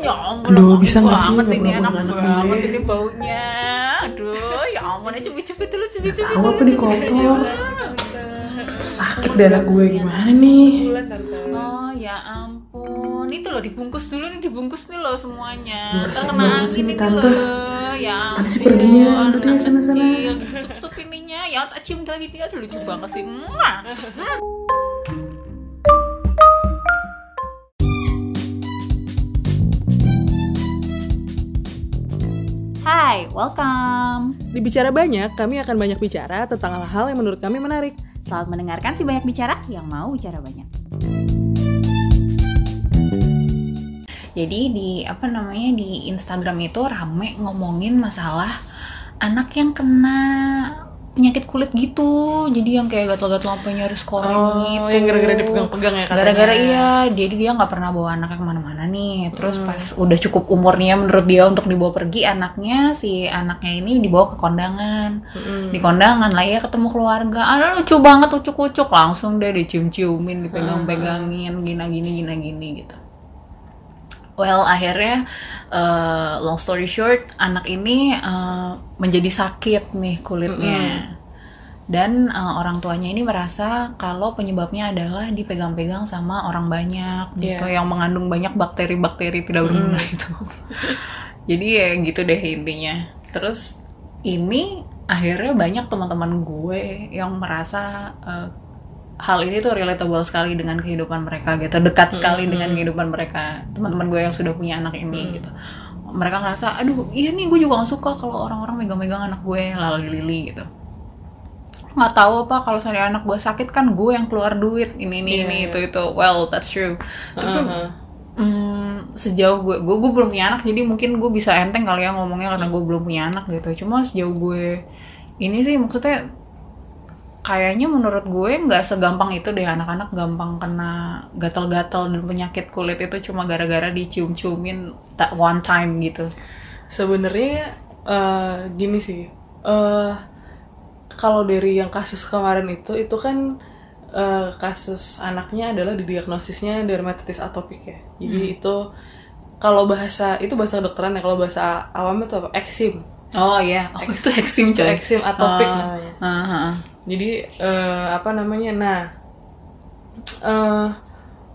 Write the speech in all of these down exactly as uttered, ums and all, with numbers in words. ya ampun. Aduh, bisa enggak sih? Ini enak banget ini baunya. Aduh, ya ampun, cubit-cubit dulu, cubit-cubit dulu. Apa dikotor? Sakit darah gue gimana nih? Oh, ya ampun. Ini tuh loh dibungkus dulu nih, dibungkus nih loh semuanya. Terkena angin itu loh. Ya. Tadi sih perginya, aduh dia sana-sana. Tutup ininya. Ya, tak cium lagi dia, aduh lucu banget sih. Hai, welcome! Di Bicara Banyak, kami akan banyak bicara tentang hal-hal yang menurut kami menarik. Selamat mendengarkan si banyak bicara yang mau bicara banyak. Jadi di apa namanya di Instagram itu rame ngomongin masalah anak yang kena penyakit kulit gitu. Jadi yang kayak gatal-gatal sampai nyaris koreng oh, gitu. Oh, yang gara-gara dipegang-pegang ya katanya. Gara-gara iya, jadi dia gak pernah bawa anaknya kemana-mana nih. Terus hmm. pas udah cukup umurnya menurut dia untuk dibawa pergi, anaknya, si anaknya ini dibawa ke kondangan. Hmm. Di kondangan lah ya ketemu keluarga. Ah, lucu banget, ucuk-ucuk. Langsung deh dicium-ciumin, dipegang-pegangin, gini-gini-gini-gini gitu. Well, akhirnya uh, long story short, anak ini uh, menjadi sakit nih kulitnya. Mm-hmm. Dan uh, orang tuanya ini merasa kalau penyebabnya adalah dipegang-pegang sama orang banyak gitu, yeah. yang mengandung banyak bakteri-bakteri tidak berguna mm. itu. Jadi ya gitu deh intinya. Terus ini akhirnya banyak teman-teman gue yang merasa uh, hal ini tuh relatable sekali dengan kehidupan mereka gitu, dekat sekali mm-hmm. dengan kehidupan mereka, teman-teman gue yang sudah punya anak ini mm. gitu. Mereka ngerasa, aduh iya nih gue juga gak suka kalau orang-orang megang-megang anak gue, lali-lili gitu. Gak tahu apa kalau misalnya anak gue sakit kan gue yang keluar duit, ini, ini, yeah, ini, yeah. itu, itu, well that's true. Tapi uh-huh. mm, sejauh gue, gue, gue belum punya anak jadi mungkin gue bisa enteng kali ya ngomongnya karena gue belum punya anak gitu. Cuma sejauh gue, ini sih maksudnya kayaknya menurut gue nggak segampang itu deh, anak-anak gampang kena gatal-gatal dan penyakit kulit itu cuma gara-gara dicium-ciumin that one time gitu. Sebenarnya uh, gini sih, uh, kalau dari yang kasus kemarin itu, itu kan uh, kasus anaknya adalah didiagnosisnya dermatitis atopik ya. Jadi hmm. itu kalau bahasa itu bahasa kedokteran ya, kalau bahasa awam itu apa? Eksim. Oh iya, yeah. oh, itu eksim coy. Eksim atopik uh, namanya. Uh-huh. Jadi uh, apa namanya? Nah, uh,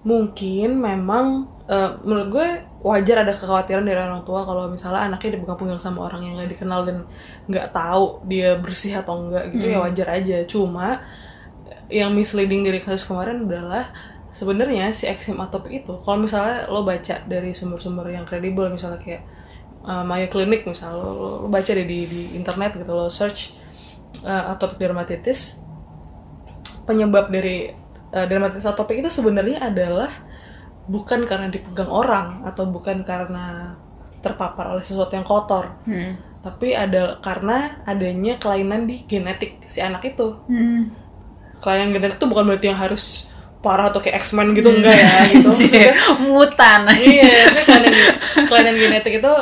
mungkin memang uh, menurut gue wajar ada kekhawatiran dari orang tua kalau misalnya anaknya dipegang-pegang sama orang yang nggak dikenal dan nggak tahu dia bersih atau enggak gitu mm. ya wajar aja. Cuma yang misleading dari kasus kemarin adalah sebenarnya si eksim atopik itu kalau misalnya lo baca dari sumber-sumber yang kredibel misalnya kayak Uh, Mayo Clinic misalnya, lo, lo baca deh di, di internet gitu, lo search uh, atopik dermatitis. Penyebab dari uh, dermatitis atopik itu sebenarnya adalah bukan karena dipegang orang atau bukan karena terpapar oleh sesuatu yang kotor, hmm. tapi ada karena adanya kelainan di genetik si anak itu. Hmm. Kelainan genetik itu bukan berarti yang harus parah atau kayak X-Men gitu, hmm. enggak ya gitu. Maksudnya, mutan. Iya, kelainan genetik itu.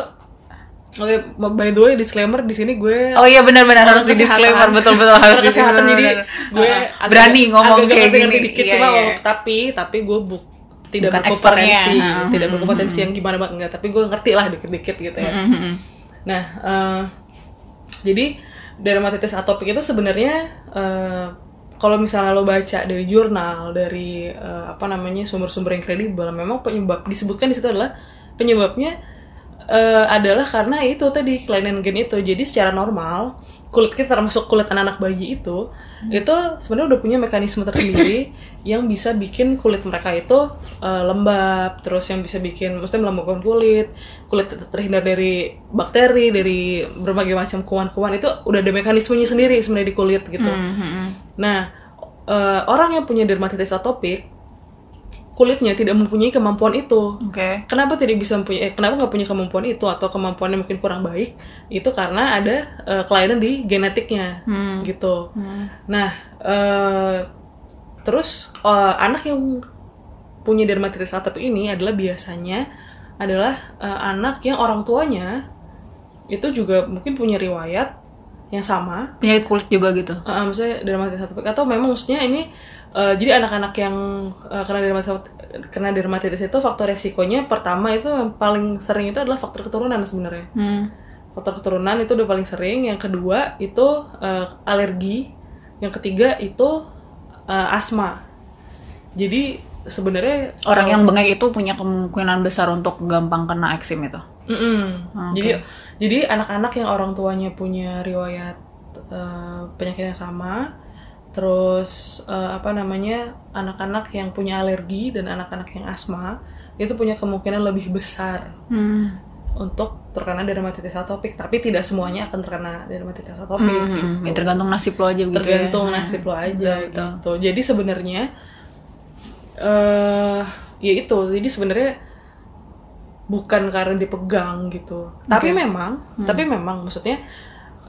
Oke, okay, by the way disclaimer di sini gue. Oh iya benar-benar harus di disclaimer betul-betul harus di kesehatan jadi gue uh, berani ngomong kayak gini. Dikit, iya, cuma iya. tapi tapi gue buk, tidak berkompetensi, nah. tidak berkompetensi mm-hmm. yang gimana banget enggak, tapi gue ngerti lah dikit-dikit gitu ya. Mm-hmm. Nah, uh, jadi dermatitis atopik itu sebenarnya uh, kalau misalnya lo baca dari jurnal, dari uh, apa namanya sumber-sumber yang kredibel, memang penyebab disebutkan di situ adalah penyebabnya Uh, adalah karena itu tadi kelainan gen itu. Jadi secara normal kulit kita termasuk kulit anak-anak bayi itu hmm. itu sebenarnya udah punya mekanisme tersendiri yang bisa bikin kulit mereka itu uh, lembab, terus yang bisa bikin maksudnya melembabkan kulit, kulit terhindar dari bakteri, dari berbagai macam kuman-kuman itu udah ada mekanismenya sendiri sebenarnya di kulit gitu. Hmm. Nah uh, orang yang punya dermatitis atopik kulitnya tidak mempunyai kemampuan itu. Okay. Kenapa tidak bisa mempunyai? Eh, kenapa nggak punya kemampuan itu atau kemampuannya mungkin kurang baik? Itu karena ada uh, kelainan di genetiknya, hmm. gitu. Hmm. Nah, uh, terus uh, anak yang punya dermatitis atopik ini adalah biasanya adalah uh, anak yang orang tuanya itu juga mungkin punya riwayat yang sama, penyakit kulit juga gitu. Uh, maksudnya dermatitis atopik, atau memang maksudnya ini uh, jadi anak-anak yang uh, kena dermatitis kena dermatitis itu faktor resikonya pertama itu yang paling sering itu adalah faktor keturunan sebenarnya. Hmm. Faktor keturunan itu udah paling sering, yang kedua itu uh, alergi, yang ketiga itu uh, asma. Jadi sebenarnya orang yang bengek itu punya kemungkinan besar untuk gampang kena eksim itu. Okay. Jadi jadi anak-anak yang orang tuanya punya riwayat uh, penyakit yang sama, terus uh, apa namanya anak-anak yang punya alergi dan anak-anak yang asma itu punya kemungkinan lebih besar hmm. untuk terkena dermatitis atopik. Tapi tidak semuanya akan terkena dermatitis atopik. Hmm, gitu. Ya tergantung nasib lo aja. Begitu tergantung ya. nasib lo aja. Nah, gitu. gitu. Jadi sebenarnya Uh, ya itu, jadi sebenarnya bukan karena dipegang gitu, okay. tapi memang, hmm. tapi memang maksudnya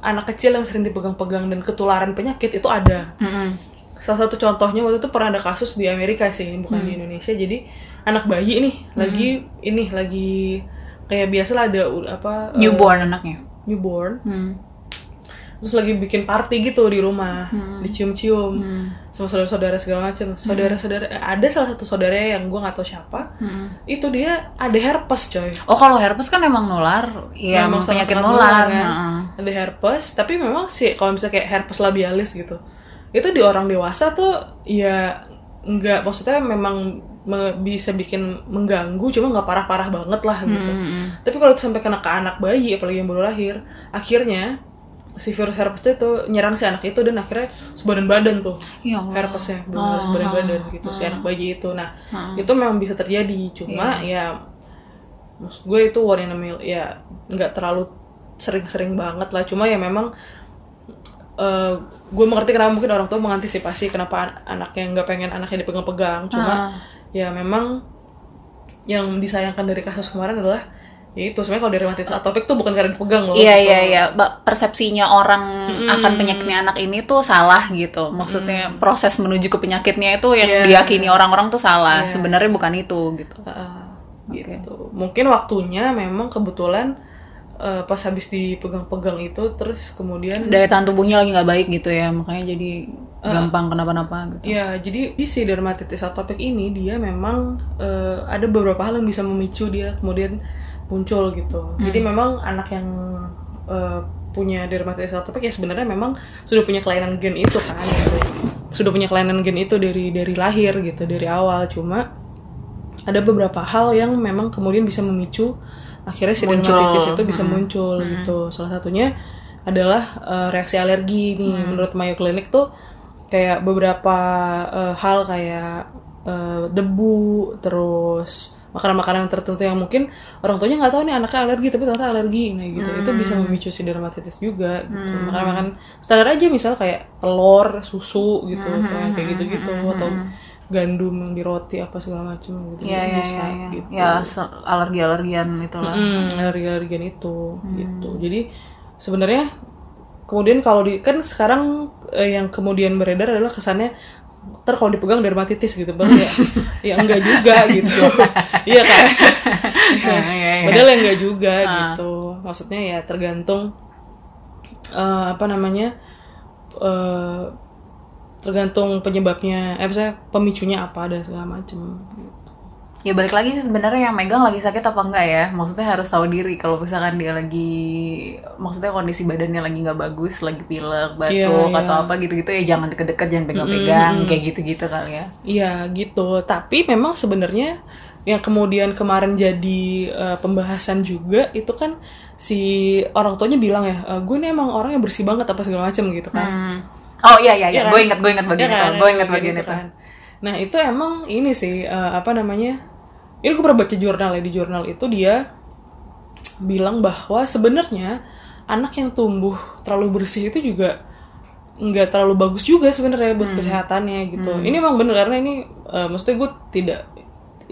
anak kecil yang sering dipegang-pegang dan ketularan penyakit itu ada. Hmm. Salah satu contohnya waktu itu pernah ada kasus di Amerika sih, bukan hmm. di Indonesia. Jadi anak bayi nih, hmm. lagi ini lagi kayak biasalah ada apa? Newborn uh, anaknya. Newborn. Hmm. Terus lagi bikin party gitu di rumah, hmm. dicium-cium hmm. sama saudara-saudara segala macam. Saudara-saudara ada salah satu saudara yang gue nggak tahu siapa, hmm. itu dia ada herpes coy. Oh kalau herpes kan memang nular, ya memang penyakit nular. nular kan? uh. Ada herpes, tapi memang sih kalau misalnya kayak herpes labialis gitu, itu di orang dewasa tuh ya nggak, maksudnya memang bisa bikin mengganggu, cuma nggak parah-parah banget lah gitu. Hmm. Tapi kalau sampai kena ke anak bayi, apalagi yang baru lahir, akhirnya si virus herpes itu nyerang si anak itu dan akhirnya sebadan-badan tuh ya herpesnya benar-benar ah, sebadan-badan gitu ah, si anak bayi itu. Nah ah, itu memang bisa terjadi, cuma yeah. ya maksud gue itu one in a million, ya nggak terlalu sering-sering banget lah. Cuma ya memang uh, gue mengerti kenapa mungkin orang tua mengantisipasi kenapa an- anaknya nggak pengen anaknya dipegang-pegang. Cuma ah. ya memang yang disayangkan dari kasus kemarin adalah ya itu sebenarnya kalau dermatitis atopik tuh bukan karena dipegang loh. Iya iya iya, persepsinya orang hmm. akan penyakitnya anak ini tuh salah gitu. Maksudnya hmm. proses menuju ke penyakitnya itu yang yeah. diyakini orang-orang tuh salah. Yeah. Sebenarnya bukan itu gitu. Uh, gitu. Okay. Mungkin waktunya memang kebetulan uh, pas habis dipegang-pegang itu terus kemudian daya tahan tubuhnya lagi nggak baik gitu ya, makanya jadi uh, gampang kenapa-napa gitu. Iya, jadi si dermatitis atopik ini dia memang uh, ada beberapa hal yang bisa memicu dia kemudian muncul gitu. Hmm. Jadi memang anak yang uh, punya dermatitis atopik ya sebenarnya memang sudah punya kelainan gen itu kan. Gitu. Sudah punya kelainan gen itu dari dari lahir gitu, dari awal. Cuma ada beberapa hal yang memang kemudian bisa memicu akhirnya si muncul. dermatitis itu bisa hmm. muncul hmm. gitu. Salah satunya adalah uh, reaksi alergi nih. Hmm. Menurut Mayo Clinic tuh kayak beberapa uh, hal kayak uh, debu, terus makanan-makanan tertentu yang mungkin orang tuanya nggak tahu nih anaknya alergi tapi ternyata alergi nah gitu. hmm. Itu bisa memicu si dermatitis juga gitu. hmm. Makanan-makanan standar aja misal kayak telur, susu gitu, hmm. kayak, kayak gitu-gitu, hmm. atau gandum yang di roti apa segala macam gitu. yeah, yeah, bisa yeah, yeah. gitu ya alergi-alergian itulah. hmm, alergi-alergian itu hmm. gitu. Jadi sebenarnya kemudian kalau di kan sekarang eh, yang kemudian beredar adalah kesannya ntar kalau dipegang dermatitis gitu, bang ya, ya enggak juga gitu, iya kan, padahal ya enggak juga uh. gitu, maksudnya ya tergantung uh, apa namanya, uh, tergantung penyebabnya, eh misalnya pemicunya apa dan segala macam. Gitu. Ya balik lagi sih sebenarnya yang megang lagi sakit apa enggak ya, maksudnya harus tahu diri kalau misalkan dia lagi, maksudnya kondisi badannya lagi nggak bagus, lagi pilek, batuk yeah, yeah. atau apa gitu-gitu ya jangan deket-deket, jangan pegang-pegang, mm-hmm. kayak gitu-gitu kali ya. Iya gitu, tapi memang sebenarnya yang kemudian kemarin jadi uh, pembahasan juga itu kan si orang tuanya bilang ya, e, gue nih emang orangnya bersih banget apa segala macam gitu kan. Hmm. Oh iya iya, ya, ya, kan? gue ingat gue ingat bagian ya, itu, kan? gue ingat bagian itu. Kan? Nah itu emang ini sih uh, apa namanya? Ini gue pernah baca jurnal ya, di jurnal itu dia bilang bahwa sebenarnya anak yang tumbuh terlalu bersih itu juga nggak terlalu bagus juga sebenarnya buat hmm. kesehatannya gitu. Hmm. Ini emang bener karena ini, uh, maksudnya gue tidak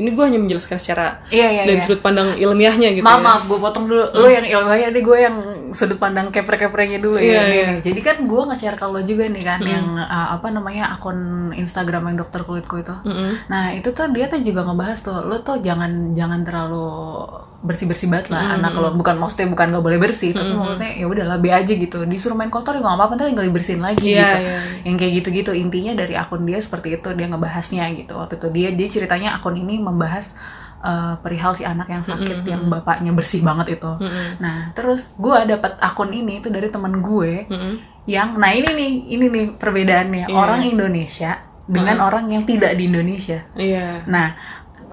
Ini gue hanya menjelaskan secara iya, iya, dari iya. sudut pandang ilmiahnya gitu. Maaf, ya. maaf gue potong dulu. Lo yang ilmiahnya, ini gue yang sudut pandang keprek-kepreknya dulu iya, ya. Iya. Jadi kan gue nge-share ke lo juga nih kan mm. yang uh, apa namanya akun Instagram yang dokter kulitku itu. Mm-hmm. Nah itu tuh dia tuh juga ngebahas tuh lo tuh jangan jangan terlalu bersih-bersih banget lah mm-hmm. anak lo. Bukan maksudnya bukan nggak boleh bersih, tapi mm-hmm. maksudnya ya udahlah be aja gitu. Disuruh main kotor juga nggak apa-apa, nanti tinggal dibersihin lagi yeah, gitu. Yeah. Yang kayak gitu-gitu intinya dari akun dia seperti itu dia ngebahasnya gitu. Waktu itu dia dia ceritanya akun ini membahas uh, perihal si anak yang sakit mm-hmm. yang bapaknya bersih banget itu. Mm-hmm. Nah, terus gue dapat akun ini itu dari teman gue mm-hmm. yang, nah ini nih, ini nih perbedaannya yeah. orang Indonesia dengan mm-hmm. orang yang tidak di Indonesia. Iya. Yeah. Nah,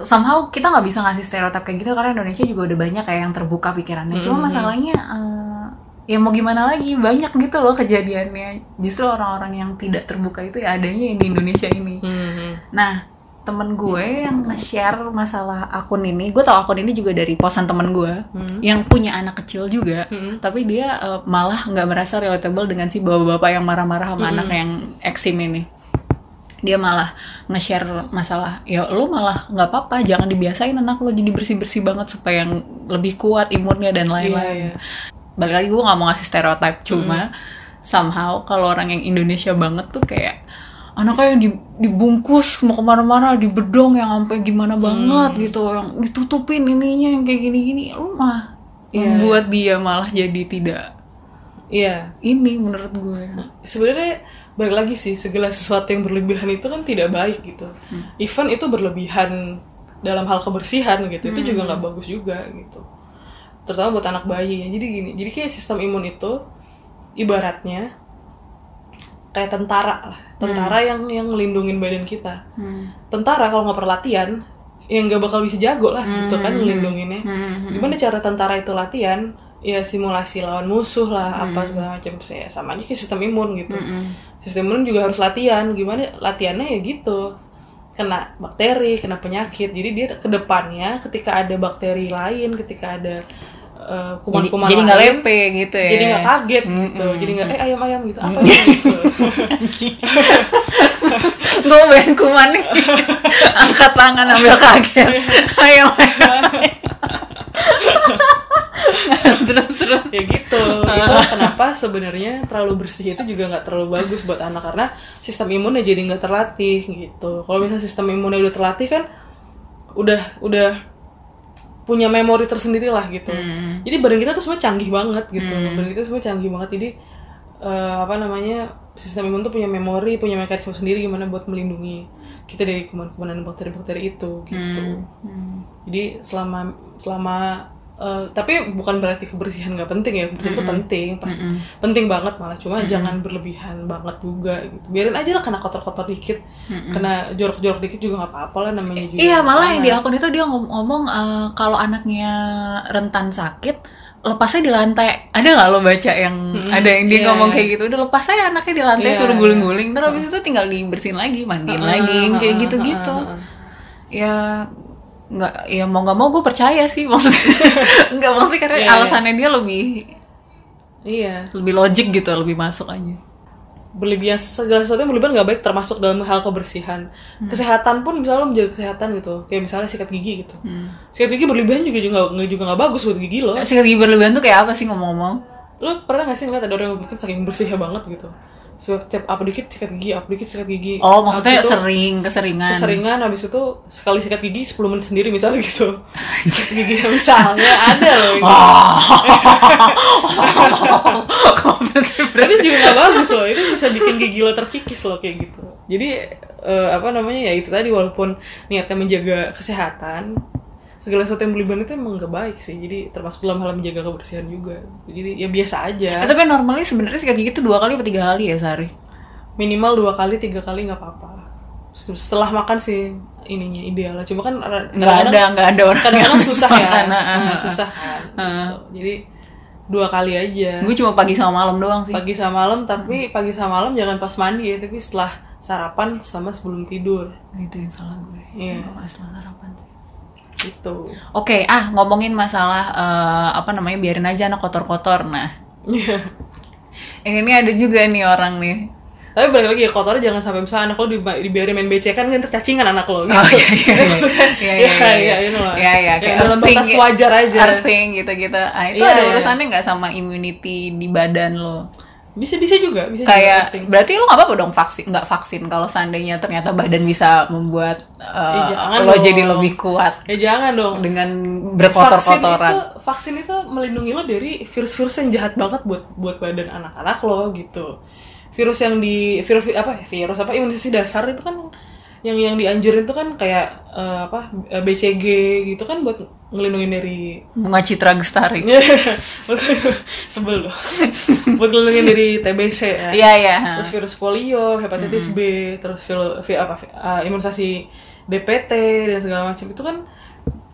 somehow kita nggak bisa ngasih stereotip kayak gitu karena Indonesia juga udah banyak kayak yang terbuka pikirannya. Mm-hmm. Cuma masalahnya uh, ya mau gimana lagi, banyak gitu loh kejadiannya. Justru orang-orang yang tidak terbuka itu ya adanya di Indonesia ini. Mm-hmm. Nah. Temen gue yang nge-share masalah akun ini, gue tau akun ini juga dari posan temen gue hmm. yang punya anak kecil juga, hmm. tapi dia uh, malah nggak merasa relatable dengan si bapak-bapak yang marah-marah sama hmm. anak yang eksim ini. Dia malah nge-share masalah, ya lo malah nggak apa-apa, jangan dibiasain anak lo jadi bersih-bersih banget supaya yang lebih kuat imunnya dan lain-lain. Yeah, yeah. Balik lagi gue nggak mau ngasih stereotype, cuma hmm. somehow kalau orang yang Indonesia banget tuh kayak anaknya yang dibungkus mau kemana-mana, dibedong yang sampai gimana banget hmm. gitu, yang ditutupin ininya yang kayak gini-gini, lu malah yeah. membuat dia malah jadi tidak. Iya. Yeah. Ini menurut gue. Sebenarnya balik lagi sih, segala sesuatu yang berlebihan itu kan tidak baik gitu. Hmm. Even itu berlebihan dalam hal kebersihan gitu, itu hmm. juga nggak bagus juga gitu. Terutama buat anak bayi. Jadi gini, jadi kayak sistem imun itu ibaratnya kayak tentara lah, tentara hmm. yang yang ngelindungin badan kita. Hmm. Tentara kalau nggak perlatian, ya nggak bakal bisa jago lah, hmm. gitu kan ngelindunginnya. Hmm. Gimana cara tentara itu latihan? Ya simulasi lawan musuh lah, hmm. apa segala macam. Ya, sama aja kayak sistem imun gitu. Hmm. Sistem imun juga harus latihan. Gimana latihannya ya gitu, kena bakteri, kena penyakit. Jadi dia kedepannya ketika ada bakteri lain, ketika ada Uh, kuman-kuman jadi nggak lempe gitu ya, jadi nggak kaget mm-mm. gitu, jadi nggak eh ayam-ayam gitu apa mm-mm. gitu gue main kuman nih angkat tangan ambil kaget ayam-ayam terus-terus ya gitu. Itu kenapa sebenarnya terlalu bersih itu juga nggak terlalu bagus buat anak karena sistem imunnya jadi nggak terlatih gitu. Kalau misalnya sistem imunnya udah terlatih kan udah udah punya memori tersendiri lah gitu. Hmm. Jadi badan kita tuh semua canggih banget gitu. Hmm. Badan kita semua canggih banget. Jadi uh, apa namanya sistem imun tuh punya memori, punya mekanisme sendiri gimana buat melindungi kita dari kuman-kuman dan bakteri-bakteri itu gitu. Hmm. Hmm. Jadi selama selama uh, tapi bukan berarti kebersihan nggak penting ya. Kebersihan itu hmm. penting, pasti hmm. penting banget malah. Cuma hmm. jangan berlebihan banget juga. Gitu. Biarin aja lah kena kotor-kotor dikit, hmm. kena jorok-jorok dikit juga nggak apa-apa lah namanya juga. Iya malah yang di akun itu dia ngomong uh, kalau anaknya rentan sakit lepasnya di lantai. Ada nggak lo baca yang hmm. ada yang dia yeah. ngomong kayak gitu? Udah lepas aja anaknya di lantai yeah. suruh guling-guling. Terus habis hmm. itu tinggal dibersihin lagi, mandiin uh-huh. lagi, kayak gitu-gitu. Uh-huh. Ya. Nggak, ya mau nggak mau gue percaya sih maksudnya nggak maksudnya karena yeah, alasannya yeah. dia lebih iya yeah. lebih logik gitu, lebih masuk aja. Berlebihan segala sesuatu yang berlebihan nggak baik, termasuk dalam hal kebersihan, hmm. kesehatan pun misalnya lo menjaga kesehatan gitu, kayak misalnya sikat gigi gitu. hmm. Sikat gigi berlebihan juga juga nggak juga nggak bagus buat gigi lo. Sikat gigi berlebihan tuh kayak apa sih ngomong-ngomong? Lo pernah nggak sih ngeliat ada orang yang mungkin saking bersihnya banget gitu siap apa dikit sikat gigi, apa dikit sikat gigi. Oh, maksudnya itu, sering, keseringan. Keseringan, habis itu sekali sikat gigi sepuluh menit sendiri misalnya gitu. Sikat gigi misalnya ada loh itu. Tapi juga nggak bagus loh, itu bisa bikin gigi lo terkikis loh kayak gitu. Jadi uh, apa namanya ya itu tadi walaupun niatnya menjaga kesehatan, segala sesuatu yang berlebihan itu emang gak baik sih. Jadi termasuk dalam hal menjaga kebersihan juga. Jadi ya biasa aja. Tapi normalnya sebenarnya sikat gigi itu dua kali atau tiga kali ya sehari? Minimal dua kali, tiga kali nggak apa-apa. Setelah makan sih ininya ideal. Cuma kan nggak ada nggak ada orang kadang-kadang susah ya, nah, susah kan. Gitu. Jadi dua kali aja. Gue cuma pagi sama malam doang sih. Pagi sama malam, tapi pagi sama malam jangan pas mandi ya. Tapi setelah sarapan sama sebelum tidur. Itu yang salah gue. Iya. Gue nggak setelah sarapan sih. Gitu. Oke, okay, ah ngomongin masalah uh, apa namanya biarin aja anak kotor-kotor. Nah, yeah. ini ada juga nih orang nih. Tapi balik lagi kotornya jangan sampai misalnya anak lo dibiarin main becekan kan tercacingan anak lo gitu. Oh iya iya. Iya iya iya. Iya iya kayak dalam batas wajar aja. Earthing gitu-gitu. Ah itu yeah, ada yeah. urusannya enggak sama immunity di badan lo? Bisa-bisa juga, bisa kayak juga, berarti lo nggak apa-apa dong vaksin, nggak vaksin kalau seandainya ternyata badan bisa membuat uh, ya, lo dong. Jadi lebih kuat. Ya jangan dong. Dengan berkotor-kotoran. Vaksin itu, vaksin itu melindungi lo dari virus-virus yang jahat banget buat buat badan anak-anak lo gitu. Virus yang di virus apa virus apa imunisasi dasar itu kan yang yang dianjurin itu kan kayak uh, apa B C G gitu kan buat ngelindungin dari bunga Citra Lestari. Sebel loh. Buat ngelindungin dari T B C ya. Yeah, yeah. Terus virus polio, hepatitis mm. B, terus virus apa uh, imunisasi D P T dan segala macam itu kan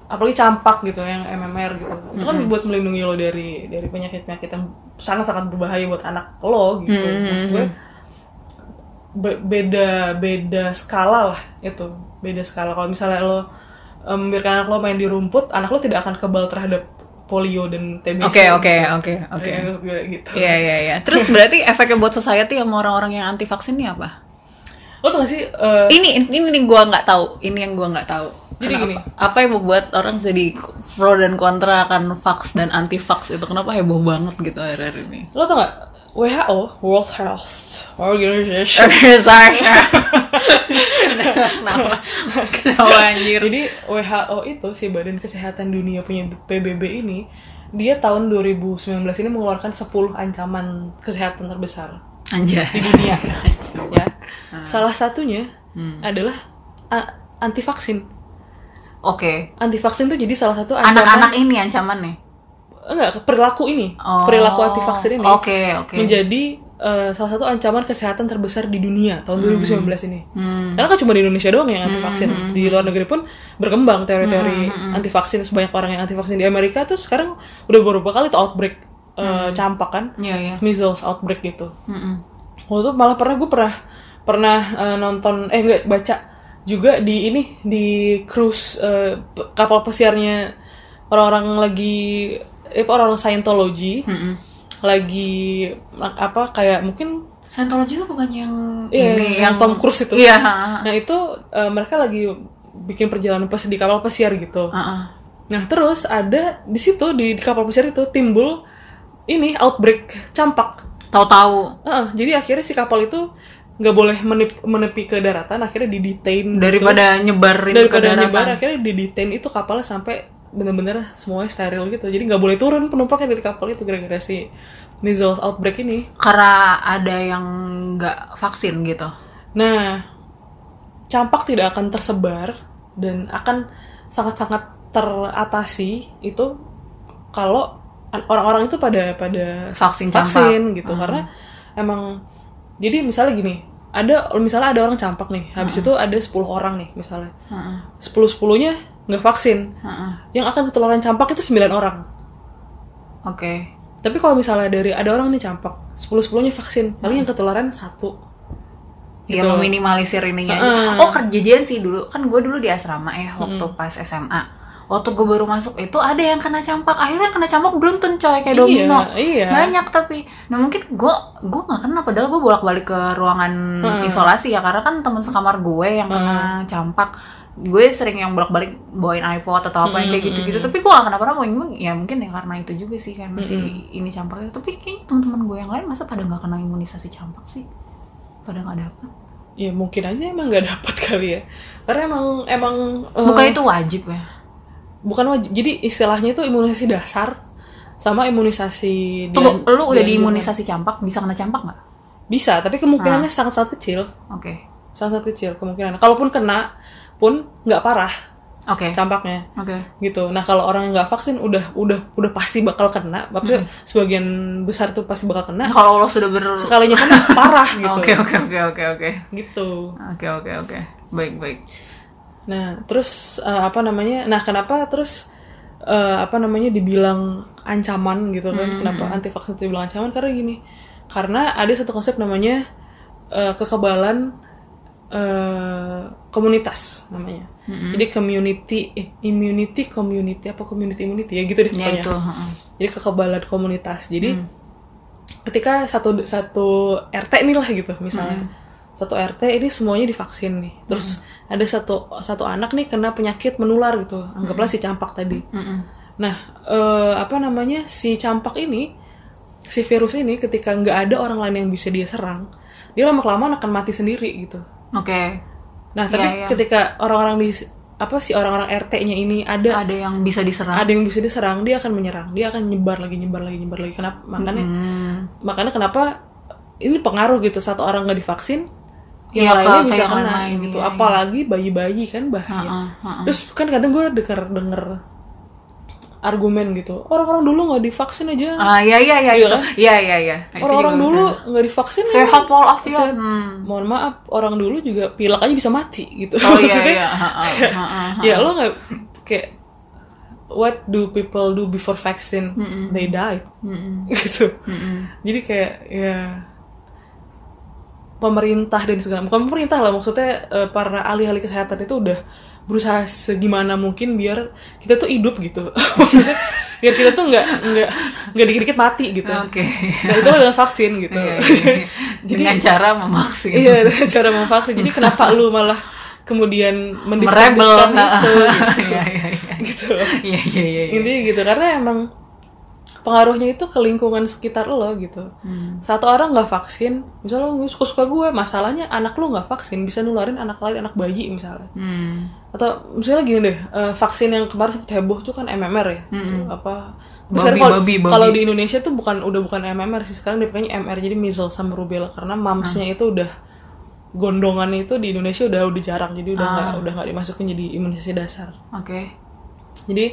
apalagi campak gitu yang M M R gitu. Itu kan mm-hmm. buat melindungi lo dari dari penyakit-penyakit yang sangat-sangat berbahaya buat anak lo gitu. Mm-hmm. Maksud gue be- beda beda skala lah itu. Beda skala kalau misalnya lo membiarkan anak lo main di rumput, anak lo tidak akan kebal terhadap polio dan T B C. Oke, oke, oke, oke. Iya, iya, iya. Terus berarti efeknya buat society sama orang-orang yang anti vaksin ini apa? Lo tau gak sih? Uh, ini, ini, ini gue nggak tahu. Ini yang gue nggak tahu. Jadi kenapa? Gini. Apa yang membuat orang jadi pro dan kontra akan vaks dan anti vaks itu kenapa heboh banget gitu akhir-akhir ini? Lo tau gak? W H O, World Health Organization. Kenapa? Kenapa anjir? Jadi W H O itu si Badan Kesehatan Dunia punya P B B ini, dia tahun dua ribu sembilan belas ini mengeluarkan sepuluh ancaman kesehatan terbesar Anjay. Di dunia. Ya. Salah satunya hmm. adalah a- anti vaksin. Oke. Okay. Anti vaksin tuh jadi salah satu ancaman. Anak-anak ini ancamannya. Enggak, perilaku ini, oh, perilaku anti vaksin ini okay, okay. menjadi uh, salah satu ancaman kesehatan terbesar di dunia tahun dua ribu sembilan belas hmm. ini. Hmm. Karena kan cuma di Indonesia doang yang anti vaksin, hmm. di luar negeri pun berkembang teori-teori hmm. anti vaksin. Sebanyak orang yang anti vaksin di Amerika tuh sekarang udah beberapa kali tuh outbreak uh, hmm. campak kan, yeah, yeah. measles outbreak gitu. Hmm. Waktu itu malah pernah gue pernah pernah uh, nonton, eh enggak baca juga di ini di cruise uh, kapal pesiarnya orang-orang lagi eh orang-orang Scientology mm-hmm. lagi apa kayak mungkin Scientology itu bukan yang iya, ini yang, yang Tom Cruise itu. Iya. Nah itu uh, mereka lagi bikin perjalanan pas di kapal pesiar gitu. Uh-uh. Nah terus ada di situ di, di kapal pesiar itu timbul ini outbreak campak. Tahu-tahu. Uh-uh. Jadi akhirnya si kapal itu nggak boleh menep- menepi ke daratan, akhirnya didetain daripada gitu. nyebarin daripada ke daratan. Nyebar, akhirnya didetain itu kapalnya sampai bener-bener semuanya steril gitu, jadi nggak boleh turun penumpangnya dari kapal itu gara-gara si measles outbreak ini. Karena ada yang nggak vaksin gitu. Nah, campak tidak akan tersebar dan akan sangat-sangat teratasi itu kalau orang-orang itu pada pada vaksin campak. Vaksin gitu, hmm. karena emang jadi misalnya gini. Ada misalnya ada orang campak nih, habis uh-uh. itu ada sepuluh orang nih misalnya. Heeh. Uh-uh. sepuluh-sepuluhnya enggak vaksin. Uh-uh. Yang akan ketularan campak itu sembilan orang. Oke. Okay. Tapi kalau misalnya dari ada orang nih campak, sepuluh-sepuluhnya vaksin, paling uh-uh. yang ketularan satu. Iya, gitu. Meminimalisir ininya. Uh-uh. Oh, kejadian sih dulu. Kan gue dulu di asrama ya waktu uh-uh. pas S M A. Waktu gue baru masuk itu ada yang kena campak. Akhirnya yang kena campak beruntun coy, kayak iya, domino. Iya. Banyak tapi. Nah mungkin gue gue nggak kena. Padahal gue bolak-balik ke ruangan hmm. isolasi ya. Karena kan teman sekamar gue yang kena hmm. campak. Gue sering yang bolak-balik bawain iPod atau apa yang kayak gitu-gitu. Hmm. Tapi gue nggak kenapa-napa. Ya mungkin ya karena itu juga sih kan masih hmm. ini campaknya. Tapi kayaknya teman-teman gue yang lain masa pada nggak kena imunisasi campak sih. Pada nggak dapet. Ya mungkin aja emang nggak dapet kali ya. Karena emang emang. Bukannya uh, itu wajib ya. Bukan wajib, jadi istilahnya itu imunisasi dasar sama imunisasi Tunggu, dia, lu udah diimunisasi campak, bisa kena campak nggak? Bisa, tapi kemungkinannya nah. sangat-sangat kecil. Oke. Okay. Sangat-sangat kecil kemungkinannya. Kalaupun kena pun nggak parah. Oke. Okay. Campaknya. Oke. Okay. Gitu. Nah, kalau orang yang nggak vaksin udah udah udah pasti bakal kena. Maksudnya mm-hmm. sebagian besar tuh pasti bakal kena. Nah, kalau lo sudah ber sekalinya kena parah gitu. Oke, oke, oke, oke, oke. Gitu. Oke, okay, oke, okay, oke. Okay. Baik, baik. Nah, terus uh, apa namanya? Nah, kenapa terus uh, apa namanya dibilang ancaman gitu kan? Hmm. Kenapa anti vaksin itu dibilang ancaman? Karena gini, karena ada satu konsep namanya uh, kekebalan uh, komunitas namanya. Hmm. Jadi community eh, immunity community apa community immunity ya gitu deh pokoknya. Ya, itu. Jadi kekebalan komunitas. Jadi hmm. ketika satu satu R T nih lah gitu misalnya, hmm. satu R T ini semuanya divaksin nih, terus hmm. ada satu satu anak nih kena penyakit menular gitu, anggaplah hmm. si campak tadi. Hmm. Nah, eh, apa namanya si campak ini, si virus ini ketika nggak ada orang lain yang bisa dia serang, dia lama-kelamaan akan mati sendiri gitu. Oke. Okay. Nah, tapi yeah, yeah. ketika orang-orang di apa sih orang-orang R T-nya ini ada ada yang bisa diserang, ada yang bisa diserang, dia akan menyerang, dia akan nyebar lagi, nyebar lagi, nyebar lagi. Kenapa? Makanya, mm. makanya kenapa ini pengaruh gitu, satu orang nggak divaksin, yang ya, lainnya bisa kena lain, gitu. Iya, apalagi iya. bayi-bayi kan bahaya. Ha-ha, ha-ha. Terus kan kadang gue denger-denger argumen gitu, orang-orang dulu nggak divaksin aja. Ah ya ya ya gitu. Ya ya ya. Orang-orang dulu nggak divaksin. Sehat walafiat. Hmm. Mohon maaf, orang dulu juga pilek aja bisa mati gitu. Oh iya iya. Ya lo nggak kayak what do people do before vaccine? Mm-mm. They die. Mm-mm. Gitu. Mm-mm. Jadi kayak ya pemerintah dan segala macam, pemerintah lah maksudnya para ahli-ahli kesehatan itu udah berusaha segimana mungkin biar kita tuh hidup gitu, maksudnya biar kita tuh nggak nggak nggak dikit-dikit mati gitu. Okay. Nah itu adalah vaksin gitu. Yeah, yeah, yeah. Jadi, dengan cara memaksin. Iya, dengan cara memaksin. Jadi kenapa lu malah kemudian mendiskreditkan itu? Iya iya iya. Gitu. Iya iya iya. Intinya gitu karena emang pengaruhnya itu ke lingkungan sekitar lo gitu. Hmm. Satu orang nggak vaksin, misalnya lo suka-suka gue, masalahnya anak lo nggak vaksin bisa nularin anak lain, anak bayi misalnya. Hmm. Atau misalnya gini deh, vaksin yang kemarin sempat heboh tuh kan M M R ya, hmm. tuh, apa? Kalau di Indonesia tuh bukan udah bukan M M R sih sekarang, dia pakainya M R jadi measles sama rubella karena mumps-nya hmm. itu udah gondongannya itu di Indonesia udah udah jarang, jadi udah nggak ah. udah nggak dimasukin jadi imunisasi dasar. Oke. Okay. Jadi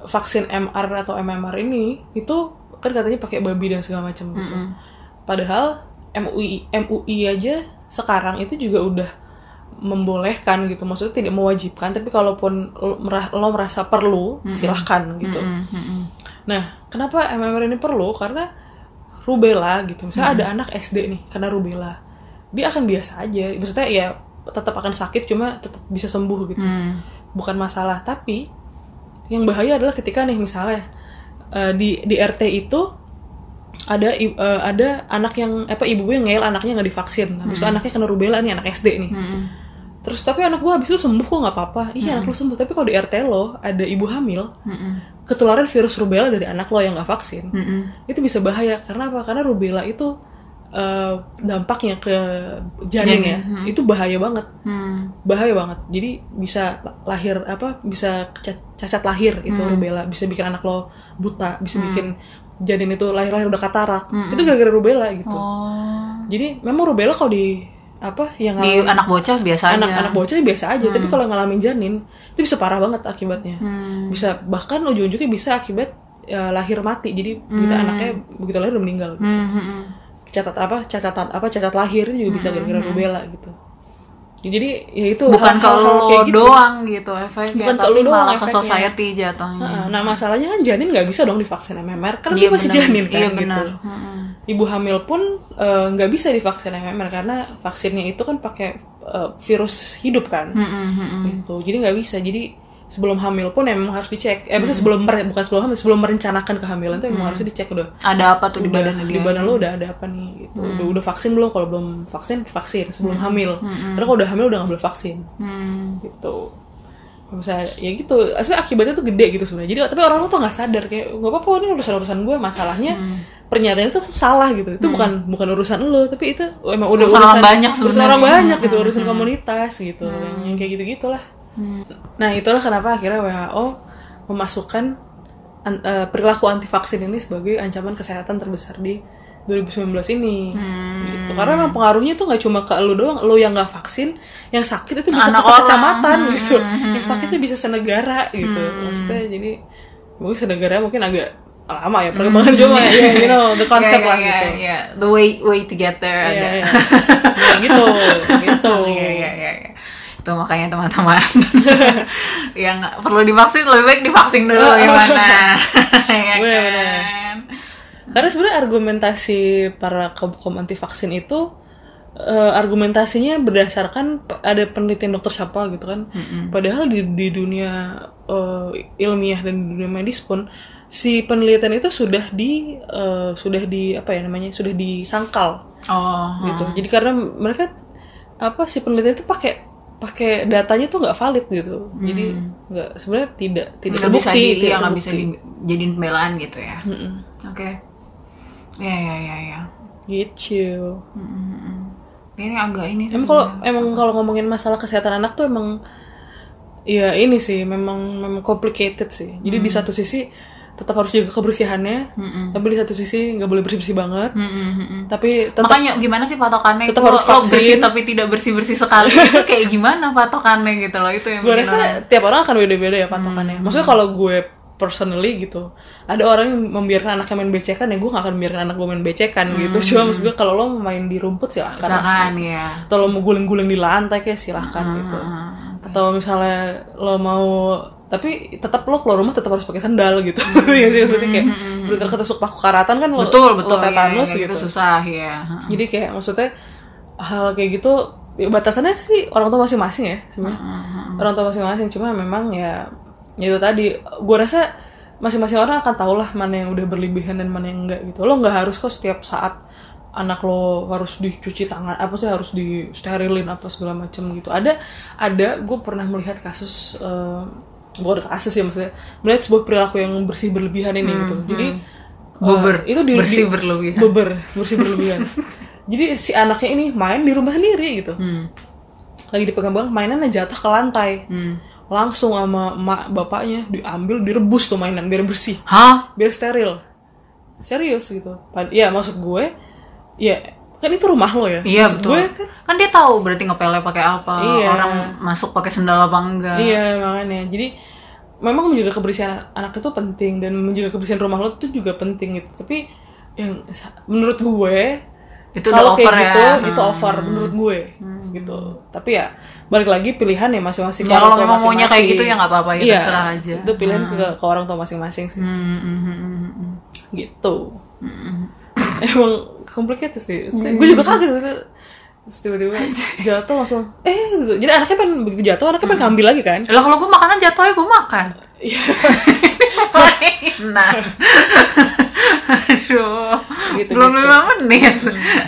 vaksin M R atau M M R ini itu kan katanya pakai babi dan segala macam gitu. Mm-hmm. Padahal M U I M U I aja sekarang itu juga udah membolehkan gitu, maksudnya tidak mewajibkan, tapi kalaupun lo merasa perlu mm-hmm. silahkan gitu. Mm-hmm. Nah, kenapa M M R ini perlu? Karena rubella gitu. Misalnya mm-hmm. ada anak S D nih karena rubella, dia akan biasa aja. Maksudnya ya tetap akan sakit cuma tetap bisa sembuh gitu. Mm. Bukan masalah, tapi yang bahaya adalah ketika nih misalnya uh, di di R T itu ada uh, ada anak yang apa ibu gue ngeyel anaknya nggak divaksin, habis mm-hmm. anaknya kena rubella nih, anak S D nih. Mm-hmm. Terus tapi anak gue habis itu sembuh kok, nggak apa-apa. Iya mm-hmm. anak lo sembuh, tapi kalau di R T lo ada ibu hamil, mm-hmm. ketularan virus rubella dari anak lo yang nggak vaksin, mm-hmm. itu bisa bahaya. Karena apa? Karena rubella itu uh, dampaknya ke janinnya Janin, mm-hmm. itu bahaya banget. Mm-hmm. bahaya banget, jadi bisa lahir apa bisa cacat lahir itu hmm. rubella, bisa bikin anak lo buta, bisa hmm. bikin janin itu lahir-lahir udah katarak, hmm. itu gara-gara rubella gitu. Oh. Jadi memang rubella kalau di apa yang ngalamin, di anak bocah biasa anak, aja anak bocah biasa aja, hmm. tapi kalau ngalamin janin itu bisa parah banget akibatnya, hmm. bisa bahkan ujung-ujungnya bisa akibat ya, lahir mati, jadi begitu hmm. anaknya begitu lahir udah meninggal gitu. hmm. cacat apa cacatan apa cacat lahir itu juga bisa hmm. gara-gara rubella gitu. Jadi ya itu bukan kalau gitu. doang gitu efeknya, bukan tapi malah ke society jatuhnya. Nah masalahnya kan janin nggak bisa dong divaksin M M R karena iya, dia masih bener. janin kan iya, gitu. Bener. Ibu hamil pun nggak uh, bisa divaksin M M R karena vaksinnya itu kan pakai uh, virus hidup kan, mm-hmm. gitu. Jadi nggak bisa. Jadi sebelum hamil pun emang harus dicek. Eh bisa mm-hmm. sebelum mer- bukan sebelum hamil, sebelum merencanakan kehamilan tuh emang mm-hmm. harusnya dicek udah. Ada apa tuh di badan dia? Di badan lo udah ada apa nih? Gitu. Mm-hmm. Udah, udah vaksin belum? Kalau belum vaksin, vaksin sebelum mm-hmm. hamil. Mm-hmm. Karena kalau udah hamil udah nggak boleh vaksin. Mm-hmm. Gitu. Misalnya ya gitu. Sebenarnya akibatnya tuh gede gitu sebenarnya. Jadi tapi orang-orang tuh nggak sadar kayak nggak apa-apa ini urusan-urusan gue, masalahnya mm-hmm. pernyataannya tuh salah gitu. Itu mm-hmm. bukan bukan urusan lo, tapi itu emang udah urusan, urusan orang banyak sebenarnya. Urusan banyak gitu, mm-hmm. urusan komunitas gitu. Mm-hmm. Yang kayak gitu-gitulah. Hmm. Nah itulah kenapa akhirnya W H O memasukkan an- uh, perilaku anti vaksin ini sebagai ancaman kesehatan terbesar di dua ribu sembilan belas ini. Hmm. Gitu. Karena memang pengaruhnya tuh nggak cuma ke lu doang, lu yang nggak vaksin, yang sakit itu bisa anak ke sekecamatan hmm. gitu, yang sakit itu bisa senegara gitu. Hmm. Maksudnya jadi mungkin senegara mungkin agak lama ya perkembangan hmm. cuma yeah. ya, you know the concept yeah, yeah, lah yeah, gitu. Yeah. The way way to get there. Yeah, yeah. Nah, gitu, gitu. Yeah, yeah, yeah, yeah. Itu makanya teman-teman yang perlu divaksin lebih baik divaksin dulu gimana ya kan? Karena sebenarnya argumentasi para kaum anti vaksin itu uh, argumentasinya berdasarkan ada penelitian dokter siapa gitu kan. Mm-hmm. Padahal di, di dunia uh, ilmiah dan di dunia medis pun si penelitian itu sudah di uh, sudah di apa ya namanya sudah disangkal. Oh, gitu. Hmm. Jadi karena mereka apa si penelitian itu pakai pakai datanya tuh nggak valid gitu, hmm. jadi nggak sebenarnya tidak tidak gak terbukti, bisa di, tidak nggak bisa dijadiin pembelaan gitu ya. Mm-hmm. Oke, okay. ya ya ya ya. Gitu. Mm-hmm. Ini agak ini. Emang kalau emang kalau ngomongin masalah kesehatan anak tuh emang ya ini sih memang memang complicated sih. Jadi hmm. di satu sisi tetap harus jaga kebersihannya, mm-mm. tapi di satu sisi nggak boleh bersih-bersih banget. Mm-mm. Tapi tetap, makanya gimana sih patokannya? Tetap harus lo bersih tapi tidak bersih-bersih sekali. Itu kayak gimana patokannya gitu loh, itu yang. Gue rasa tiap orang akan beda-beda ya patokannya. Mm-hmm. Maksudnya kalau gue personally gitu, ada orang yang membiarkan anaknya main becekan, ya gue nggak akan membiarkan anak gue main becekan mm-hmm. gitu. Cuma maksud gue kalau lo main di rumput silahkan. Silahkan gitu. Ya. Atau lo mau guling-guling di lantai kayak silahkan mm-hmm. gitu. Okay. Atau misalnya lo mau tapi tetap lo keluar rumah tetap harus pakai sandal gitu, mm-hmm. ya sih maksudnya kayak bener-bener ketusuk paku karatan kan lo, betul, betul, lo tetanus ya, ya, gitu susah ya. Jadi kayak maksudnya hal kayak gitu ya, batasannya sih orang tua masing-masing ya sebenarnya, mm-hmm. orang tua masing-masing cuma memang ya itu tadi gue rasa masing-masing orang akan tahu lah mana yang udah berlebihan dan mana yang enggak gitu. Lo nggak harus kok setiap saat anak lo harus dicuci tangan apa sih harus di sterilin apa segala macam gitu. Ada ada gue pernah melihat kasus uh, bukan kasus ya maksudnya melihat sebuah perilaku yang bersih berlebihan ini hmm, gitu jadi hmm. Bober uh, itu di, bersih di, berlebihan bober bersih berlebihan jadi si anaknya ini main di rumah sendiri gitu hmm. lagi dipegang-pegang mainannya jatuh ke lantai hmm. langsung sama mak bapaknya diambil direbus tuh mainan biar bersih huh? biar steril serius gitu ya maksud gue ya kan itu rumah lo ya, iya, maksud betul. Gue kan kan dia tahu berarti ngepelnya pakai apa, iya. Orang masuk pakai sendal apa enggak, iya makanya. Jadi memang menjaga kebersihan anak itu penting dan menjaga kebersihan rumah lo itu juga penting gitu. Tapi yang menurut gue itu kalau kayak gitu ya. Itu over hmm. menurut gue hmm. gitu. Tapi ya balik lagi pilihan ya masing-masing. Ya, kalau memang maunya kayak gitu ya nggak apa-apa ya iya, terserah aja. Itu pilihan hmm. ke, ke orang tua masing-masing sih. Hmm. Gitu. Hmm. Emang komplikat sih, mm. gue juga kaget tiba-tiba jatuh langsung eh jadi anaknya pengen begitu jatuh anaknya pengen ngambil lagi kan? Lah kalau gue makanan jatuh ya gue makan. Nah, aduh, gitu, belum gitu. lima menit.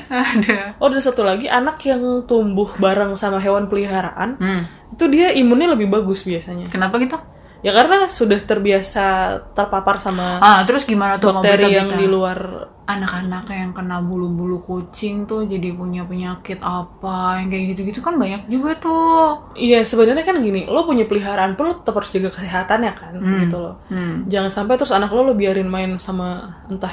Ada. Oh dan satu lagi anak yang tumbuh bareng sama hewan peliharaan mm. itu dia imunnya lebih bagus biasanya. Kenapa gitu? Ya karena sudah terbiasa terpapar sama ah, terus gimana tuh bakteri yang di luar anak-anak yang kena bulu-bulu kucing tuh jadi punya penyakit apa yang kayak gitu-gitu kan banyak juga tuh. Iya sebenarnya kan gini, lo punya peliharaan pun lo tetap harus jaga kesehatannya kan hmm. gitu loh. Hmm. Jangan sampai terus anak lo lo biarin main sama entah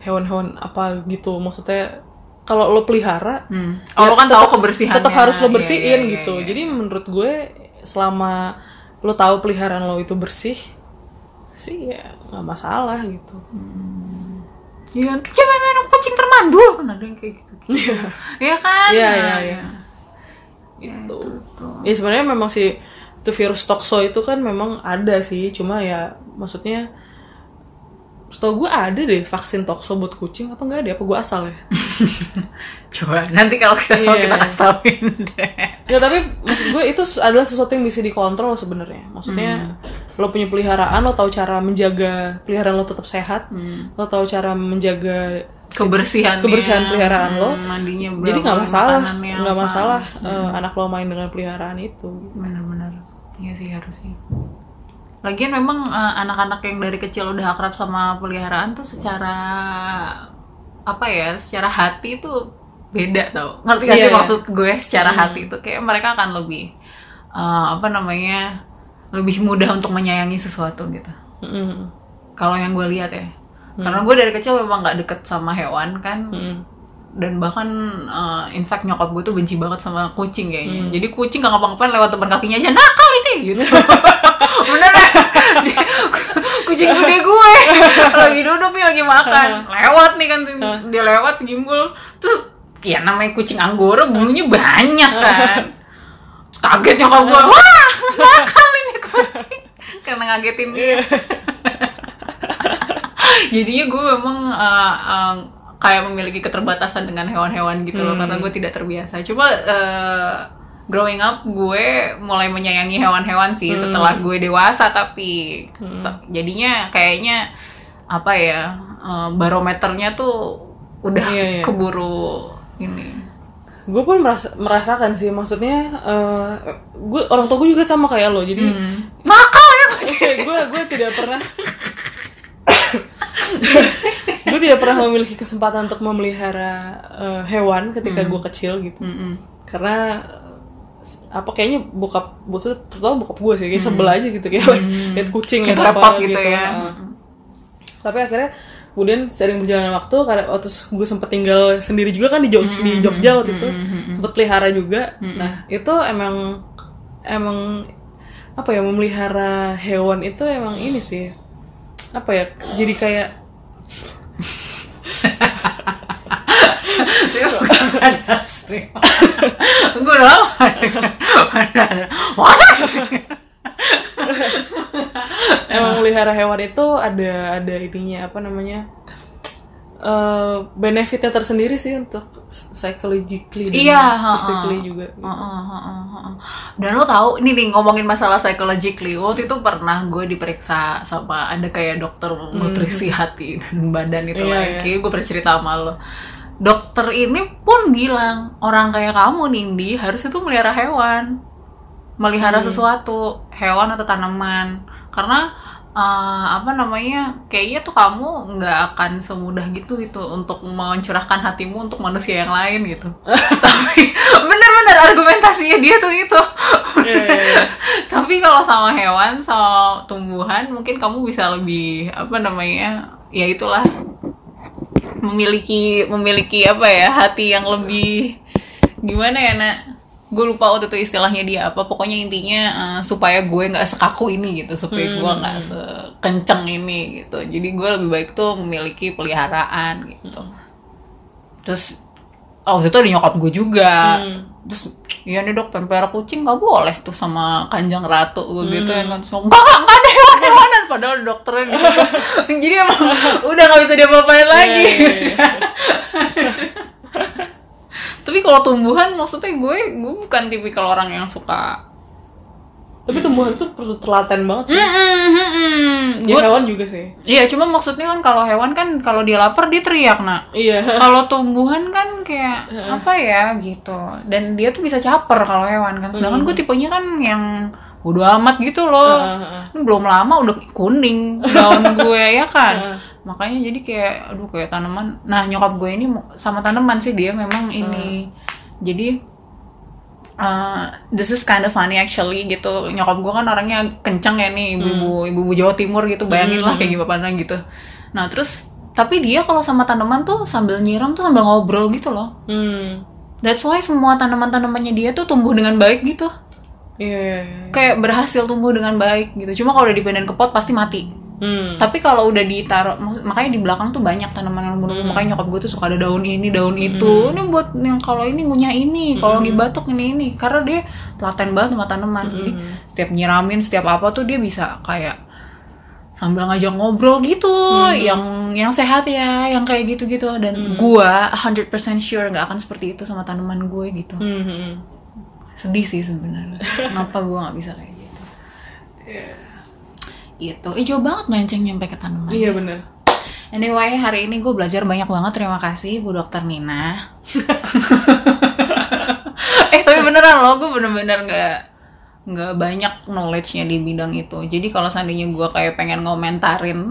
hewan-hewan apa gitu maksudnya. Kalau lo pelihara, hmm. oh, ya lo kan tahu kebersihannya. Tetap harus lo bersihin yeah, yeah, gitu. Yeah, yeah, yeah. Jadi menurut gue selama lo tahu peliharaan lo itu bersih sih ya nggak masalah gitu. Iya, hmm. ya memang kucing termandul kan ada yang kayak gitu. Iya ya kan? Iya iya. Ya. Gitu. Ya, ya sebenarnya memang sih itu virus toxo itu kan memang ada sih, cuma ya maksudnya setahu gue ada deh vaksin toxo buat kucing apa nggak ada? Apa gue asal ya? Coba nanti kalau kita tahu yeah. kita kasauin deh. Ya tapi maksud gue itu adalah sesuatu yang bisa dikontrol sebenarnya. Maksudnya hmm. lo punya peliharaan, lo tahu cara menjaga peliharaan lo tetap sehat, hmm. lo tahu cara menjaga kebersihan kebersihan peliharaan hmm, lo. Berapa, jadi nggak masalah, nggak masalah hmm. uh, anak lo main dengan peliharaan itu. Benar-benar, iya sih harusnya. Lagian memang uh, anak-anak yang dari kecil udah akrab sama peliharaan tuh secara apa ya, secara hati tuh beda tau. Ngerti gak yeah. sih maksud gue secara hmm. hati tuh kayak mereka akan lebih uh, apa namanya lebih mudah untuk menyayangi sesuatu gitu. Hmm. Kalau yang gue lihat ya, hmm. karena gue dari kecil memang nggak deket sama hewan kan. Hmm. Dan bahkan uh, in fact nyokap gue tuh benci banget sama kucing kayaknya. Hmm. Jadi kucing gak ngapa-ngapain lewat depan kakinya aja nakal ini gitu. Beneran. Kucing gede gue lagi duduk nih lagi makan. Lewat nih kan dia lewat segimbul. Terus ya namanya kucing Anggora bulunya banyak kan. Terus kaget nyokap gue. Wah, nakal ini kucing. Karena ngagetin dia. Jadinya gue memang uh, uh, kayak memiliki keterbatasan dengan hewan-hewan gitu loh, hmm. karena gue tidak terbiasa. Coba uh, growing up gue mulai menyayangi hewan-hewan sih hmm. setelah gue dewasa, tapi hmm. jadinya kayaknya apa ya, uh, barometernya tuh udah yeah, yeah. keburu ini. Gue pun merasa, merasakan sih, maksudnya uh, gue orang tua gue juga sama kayak lo, jadi hmm. nakal ya gue gue tidak pernah gue tidak pernah memiliki kesempatan untuk memelihara uh, hewan ketika mm. gue kecil gitu, Mm-mm. karena apa kayaknya bokap bos itu terutama bokap gue sih kayak mm. sebel aja gitu kayak mm. lihat kucing lihat apa gitu, gitu ya. Uh, mm. Tapi akhirnya kemudian sering berjalan waktu, karena waktu gue sempet tinggal sendiri juga kan di, Jog, mm-hmm. di Jogja waktu itu, mm-hmm. sempet pelihara juga. Mm-hmm. Nah itu emang emang apa ya, memelihara hewan itu emang ini sih apa ya, jadi kayak dia bukan ada sering, gue udah emang melihara hewan itu ada ada ininya apa namanya, uh, benefitnya tersendiri sih untuk psychologically dan iya, physically uh, juga gitu. uh, uh, uh, uh. Dan lo tahu ini nih, ngomongin masalah psychologically, waktu itu pernah gue diperiksa sama ada kayak dokter nutrisi hmm. hati dan badan itu yeah, lagi yeah. gue bercerita sama lo. Dokter ini pun bilang orang kayak kamu Nindi harusnya tuh melihara hewan, melihara hmm. sesuatu, hewan atau tanaman, karena uh, apa namanya, kayaknya tuh kamu nggak akan semudah gitu gitu untuk mencurahkan hatimu untuk manusia yang lain gitu. Tapi bener-bener argumentasinya dia tuh itu. yeah, yeah, yeah. Tapi kalau sama hewan, sama tumbuhan mungkin kamu bisa lebih apa namanya, ya itulah, memiliki memiliki apa ya, hati yang lebih gimana ya nak. Gue lupa waktu itu istilahnya dia apa, pokoknya intinya uh, supaya gue nggak sekaku ini gitu, supaya hmm. gue nggak sekenceng ini gitu, jadi gue lebih baik tuh memiliki peliharaan gitu. Terus oh itu ada nyokap gue juga, hmm. terus iya nih dok, pelihara kucing nggak boleh tuh sama Kanjeng Ratu gue hmm. gitu kan, langsung nggak nggak ada hewan-hewanan, padahal dokternya gitu. Jadi emang udah nggak bisa diapa-apain lagi. yeah, yeah, yeah. Tapi kalau tumbuhan, maksudnya gue gue bukan tipikal orang yang suka. Tapi tumbuhan itu perlu telaten banget sih. Mm-mm, mm-mm. Ya, hewan juga sih. Iya, cuma maksudnya kan kalau hewan kan kalau dia lapar dia teriak, nak. Iya. Kalau tumbuhan kan kayak apa ya gitu. Dan dia tuh bisa caper kalau hewan kan. Sedangkan mm. gue tipenya kan yang bodo amat gitu loh. Uh, uh. Belum lama udah kuning daun gue ya kan. Uh. Makanya jadi kayak aduh kayak tanaman. Nah nyokap gue ini sama tanaman sih dia memang ini. Hmm. Jadi uh, this is kind of funny actually gitu. Nyokap gue kan orangnya kenceng ya nih, ibu-ibu hmm. ibu-ibu Jawa Timur gitu. Bayangin lah kayak gimana gitu. Nah terus tapi dia kalau sama tanaman tuh sambil nyiram tuh sambil ngobrol gitu loh. Hmm. That's why semua tanaman-tanamannya dia tuh tumbuh dengan baik gitu. Iya. Yeah, yeah, yeah. Kayak berhasil tumbuh dengan baik gitu. Cuma kalau udah dipindahin ke pot pasti mati. Hmm. Tapi kalau udah ditaruh, makanya di belakang tuh banyak tanaman yang lumba-lumba. Hmm. Makanya nyokap gue tuh suka ada daun ini, daun itu. Hmm. Ini buat yang kalau ini ngunyah ini, kalau hmm. lagi batuk ini ini. Karena dia telaten banget sama tanaman. Hmm. Jadi setiap nyiramin, setiap apa tuh dia bisa kayak sambil ngajak ngobrol gitu. Hmm. Yang yang sehat ya, yang kayak gitu-gitu. Dan hmm. gue one hundred percent sure nggak akan seperti itu sama tanaman gue gitu. Hmm. Sedih sih sebenarnya. Kenapa gue nggak bisa kayak gitu? Yeah. Gitu. Eh jauh banget melenceng nyampe ke tanaman. Iya benar. Anyway, hari ini gue belajar banyak banget. Terima kasih Bu Dokter Nina. eh tapi beneran loh, gue bener-bener nggak nggak banyak knowledge-nya di bidang itu. Jadi kalau seandainya gue kayak pengen ngomentarin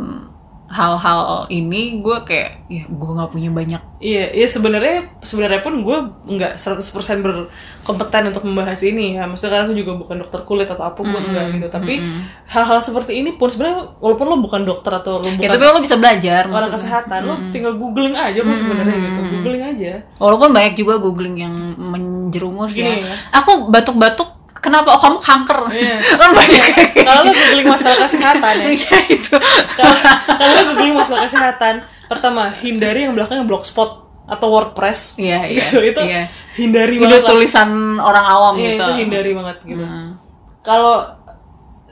hal-hal ini, gue kayak ya gue nggak punya banyak. Iya, iya sebenarnya sebenarnya pun gue nggak seratus persen berkompeten untuk membahas ini ya. Maksudnya karena gue juga bukan dokter kulit atau apa, gue mm, enggak gitu. Tapi mm, hal-hal seperti ini pun sebenarnya walaupun lo bukan dokter atau lo bukan ya, tapi lo bisa belajar orang maksudnya kesehatan, mm, lo tinggal googling aja kok sebenarnya mm, gitu. Googling aja. Walaupun banyak juga googling yang menjerumus gini, ya. ya. Aku batuk-batuk kenapa? Oh kamu kanker. Iya. Kan banyak. Kalau lu googling masalah kesehatan ya. Iya itu. Kalau lu googling masalah kesehatan, pertama hindari yang belakangnya Blogspot atau WordPress. Iya, iya. Gitu, itu iya. Hindari itu banget. Itu tulisan lah. Orang awam iya, gitu. Iya, itu hindari banget gitu. Hmm. Kalau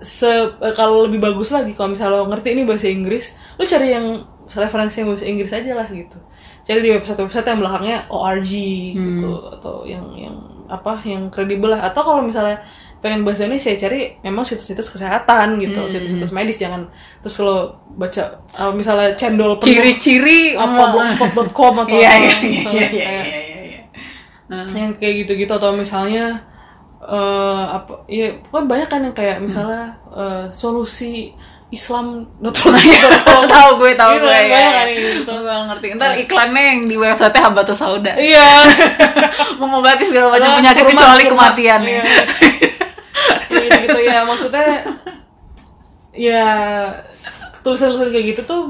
se kalau lebih bagus lagi kalau misalnya lo ngerti ini bahasa Inggris, lo cari yang referensi yang bahasa Inggris aja lah gitu. Cari di website-website yang belakangnya O R G hmm. gitu, atau yang yang apa yang kredibel lah. Atau kalau misalnya pengen bahasa Indonesia, cari memang situs-situs kesehatan gitu, hmm. situs-situs medis. Jangan terus kalau baca uh, misalnya cendol ciri-ciri apa blogspot dot com atau yeah, apa, yeah, misalnya yeah, yeah, kayak yeah, yeah, yeah. Uh. yang kayak gitu-gitu, atau misalnya uh, apa ya, pokoknya banyak kan yang kayak misalnya uh, solusi Islam dot tahu gue tahu gue ya, ya. Gitu. Gue ngerti. Ntar iklannya yang di website-nya Habatus Sauda. Iya. Mengobati segala macam penyakit kecuali kematian. Iya. Gitu, gitu ya, maksudnya ya tulisan-tulisan kayak gitu tuh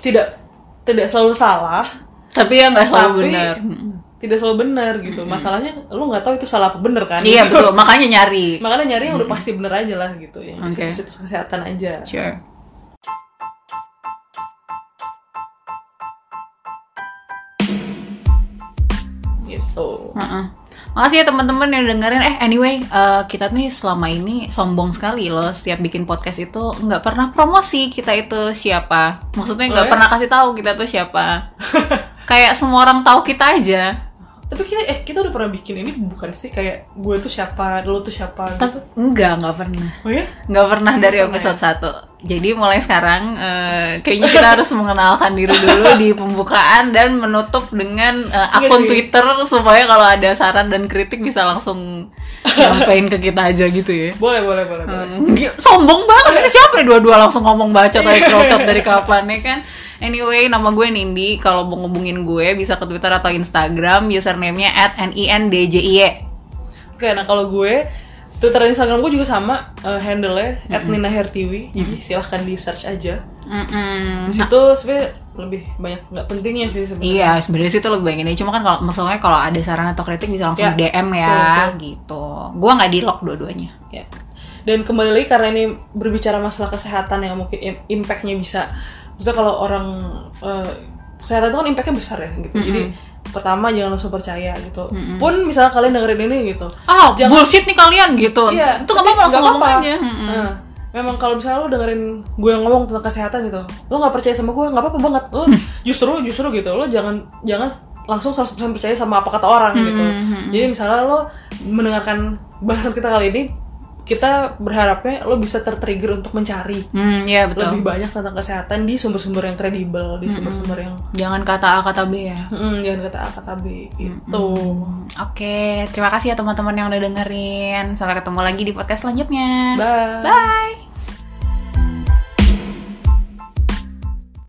tidak tidak selalu salah. Tapi ya nggak selalu benar. Tidak selalu benar gitu. Masalahnya lu nggak tahu itu salah apa benar kan? Iya betul. Makanya nyari. Makanya nyari yang udah pasti benar aja lah gitu, yang okay. situs kesehatan aja. Sure. Gitu. Uh-uh. Makasih ya teman-teman yang dengerin. Eh anyway, uh, kita nih selama ini sombong sekali loh. Setiap bikin podcast itu nggak pernah promosi kita itu siapa. Maksudnya nggak oh, ya? pernah kasih tahu kita tuh siapa. Kayak semua orang tahu kita aja. Tapi kita eh kita udah pernah bikin ini bukan sih, kayak gue tuh siapa, lo tuh siapa gitu? Enggak, enggak pernah. Oh ya? Enggak pernah dari episode satu. Jadi mulai sekarang uh, kayaknya kita harus mengenalkan diri dulu di pembukaan dan menutup dengan uh, akun Twitter supaya kalau ada saran dan kritik bisa langsung nyampein ke kita aja gitu ya. Boleh, boleh, boleh. Hmm, boleh. Sombong banget. Ini siapa nih dua-dua langsung ngomong bacot atau crocot dari kapan ya kan? Anyway, nama gue Nindi. Kalau mau ngubungin gue bisa ke Twitter atau Instagram. Username-nya at nindjie. Oke, nah kalau gue Twitter dan Instagram gue juga sama, uh, handle-nya mm-hmm. at ninahertiwi. Mm-hmm. Jadi silahkan di search aja. Mm-hmm. Di situ sebenarnya lebih banyak nggak pentingnya sih sebenarnya. Iya, sebenarnya sih itu lebih banyaknya. Cuma kan kalau misalnya kalau ada saran atau kritik bisa langsung ya, D M ya, betul-betul. Gitu. Gue nggak di-lock dua-duanya. Ya. Dan kembali lagi karena ini berbicara masalah kesehatan yang mungkin impact-nya bisa. Maksudnya kalau orang uh, kesehatan itu kan impact-nya besar ya gitu. Mm-hmm. Jadi pertama jangan langsung percaya gitu. Mm-hmm. Pun misalnya kalian dengerin ini gitu, ah oh, bullshit nih kalian gitu. Iya, itu nggak apa-apa langsung ngomong aja. Mm-hmm. Nah, memang kalau misalnya lo dengerin gue ngomong tentang kesehatan gitu, lo nggak percaya sama gue nggak apa-apa banget. Lo justru justru gitu, lo jangan jangan langsung seratus persen percaya sama apa kata orang mm-hmm. gitu. Jadi misalnya lo mendengarkan bahasan kita kali ini, kita berharapnya lo bisa tertrigger untuk mencari hmm, ya, betul. Lebih banyak tentang kesehatan di sumber-sumber yang kredibel, di sumber-sumber yang jangan kata A kata B ya, hmm, jangan kata A kata B gitu. hmm. Oke, okay. Terima kasih ya teman-teman yang udah dengerin. Sampai ketemu lagi di podcast selanjutnya. Bye, bye.